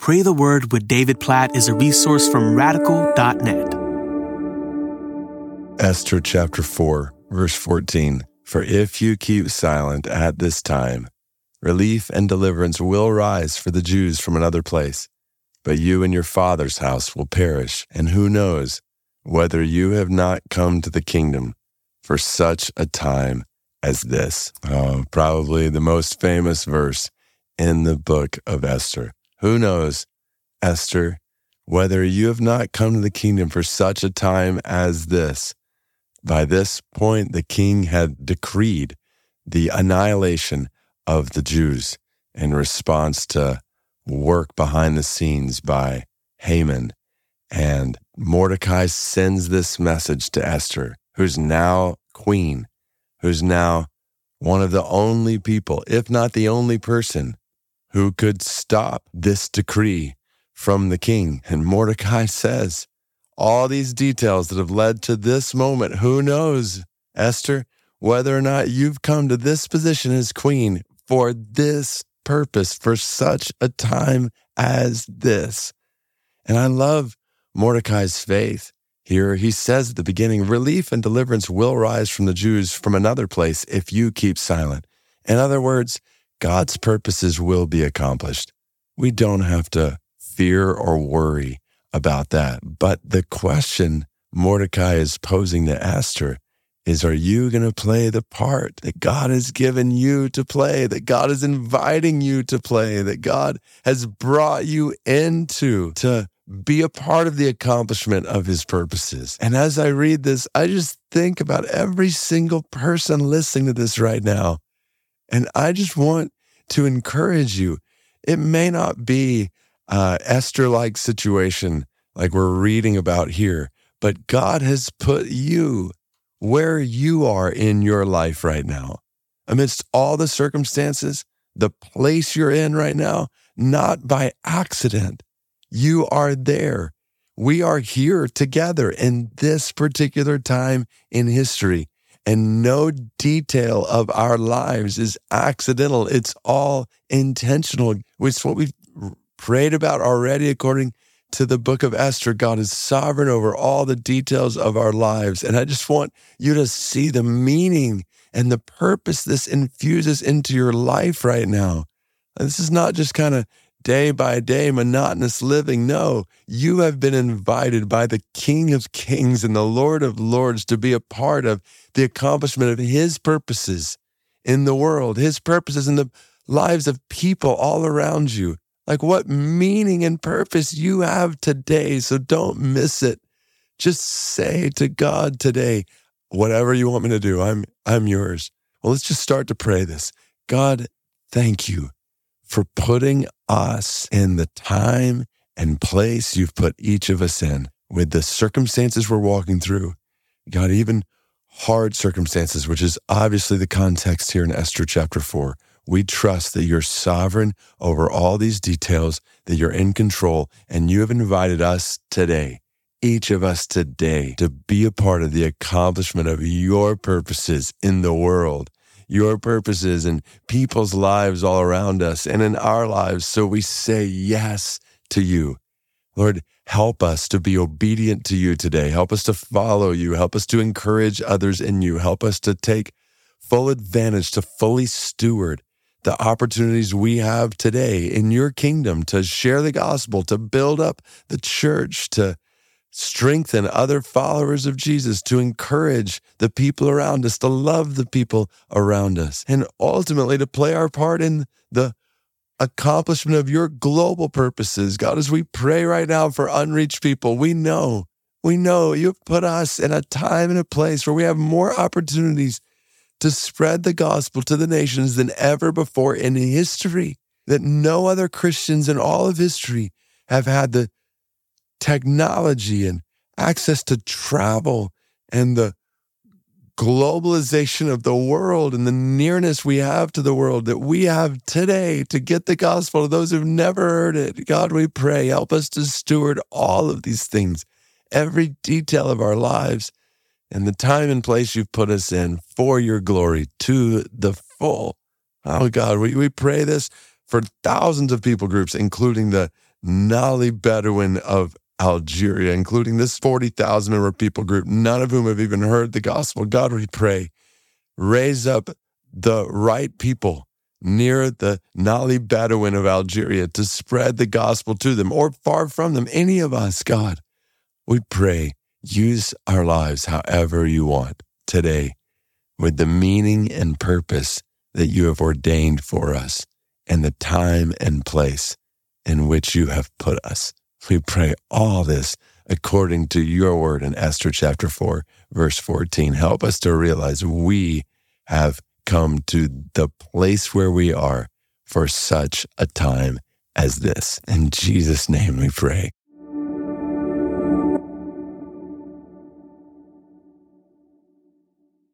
Pray the Word with David Platt is a resource from Radical.net. Esther chapter 4, verse 14. For if you keep silent at this time, relief and deliverance will rise for the Jews from another place. But you and your father's house will perish, and who knows whether you have not come to the kingdom for such a time as this. Oh, probably the most famous verse in the book of Esther. Who knows, Esther, whether you have not come to the kingdom for such a time as this. By this point, the king had decreed the annihilation of the Jews in response to work behind the scenes by Haman. And Mordecai sends this message to Esther, who's now queen, who's now one of the only people, if not the only person, who could stop this decree from the king. And Mordecai says, all these details that have led to this moment, who knows, Esther, whether or not you've come to this position as queen for this purpose, for such a time as this. And I love Mordecai's faith here. He says at the beginning, relief and deliverance will rise from the Jews from another place if you keep silent. In other words, God's purposes will be accomplished. We don't have to fear or worry about that. But the question Mordecai is posing to Esther is, are you going to play the part that God has given you to play, that God is inviting you to play, that God has brought you into to be a part of the accomplishment of his purposes? And as I read this, I just think about every single person listening to this right now. And I just want to encourage you. It may not be Esther-like situation like we're reading about here, but God has put you where you are in your life right now. Amidst all the circumstances, the place you're in right now, not by accident. You are there. We are here together in this particular time in history. And no detail of our lives is accidental. It's all intentional. It's what we've prayed about already according to the book of Esther. God is sovereign over all the details of our lives. And I just want you to see the meaning and the purpose this infuses into your life right now. This is not just kind of day by day monotonous living. No, you have been invited by the King of Kings and the Lord of Lords to be a part of the accomplishment of his purposes in the world, his purposes in the lives of people all around you. Like, what meaning and purpose you have today, so don't miss it. Just say to God today, whatever you want me to do, I'm yours. Well, let's just start to pray this. God, thank you for putting us in the time and place you've put each of us in with the circumstances we're walking through. God, even hard circumstances, which is obviously the context here in Esther chapter 4. We trust that you're sovereign over all these details, that you're in control, and you have invited us today, each of us today, to be a part of the accomplishment of your purposes in the world, your purposes in people's lives all around us and in our lives. So we say yes to you. Lord, help us to be obedient to you today. Help us to follow you. Help us to encourage others in you. Help us to take full advantage, to fully steward the opportunities we have today in your kingdom to share the gospel, to build up the church, to strengthen other followers of Jesus, to encourage the people around us, to love the people around us, and ultimately to play our part in the accomplishment of your global purposes. God, as we pray right now for unreached people, we know you've put us in a time and a place where we have more opportunities to spread the gospel to the nations than ever before in history, that no other Christians in all of history have had the technology and access to travel and the globalization of the world and the nearness we have to the world that we have today to get the gospel to those who've never heard it. God, we pray, help us to steward all of these things, every detail of our lives and the time and place you've put us in for your glory to the full. Oh God, we pray this for thousands of people groups, including the Nolly Bedouin of Algeria, including this 40,000 member people group, none of whom have even heard the gospel. God, we pray, raise up the right people near the Nolly Bedouin of Algeria to spread the gospel to them, or far from them, any of us, God. We pray, use our lives however you want today with the meaning and purpose that you have ordained for us and the time and place in which you have put us. We pray all this according to your word in Esther chapter 4, verse 14. Help us to realize we have come to the place where we are for such a time as this. In Jesus' name we pray.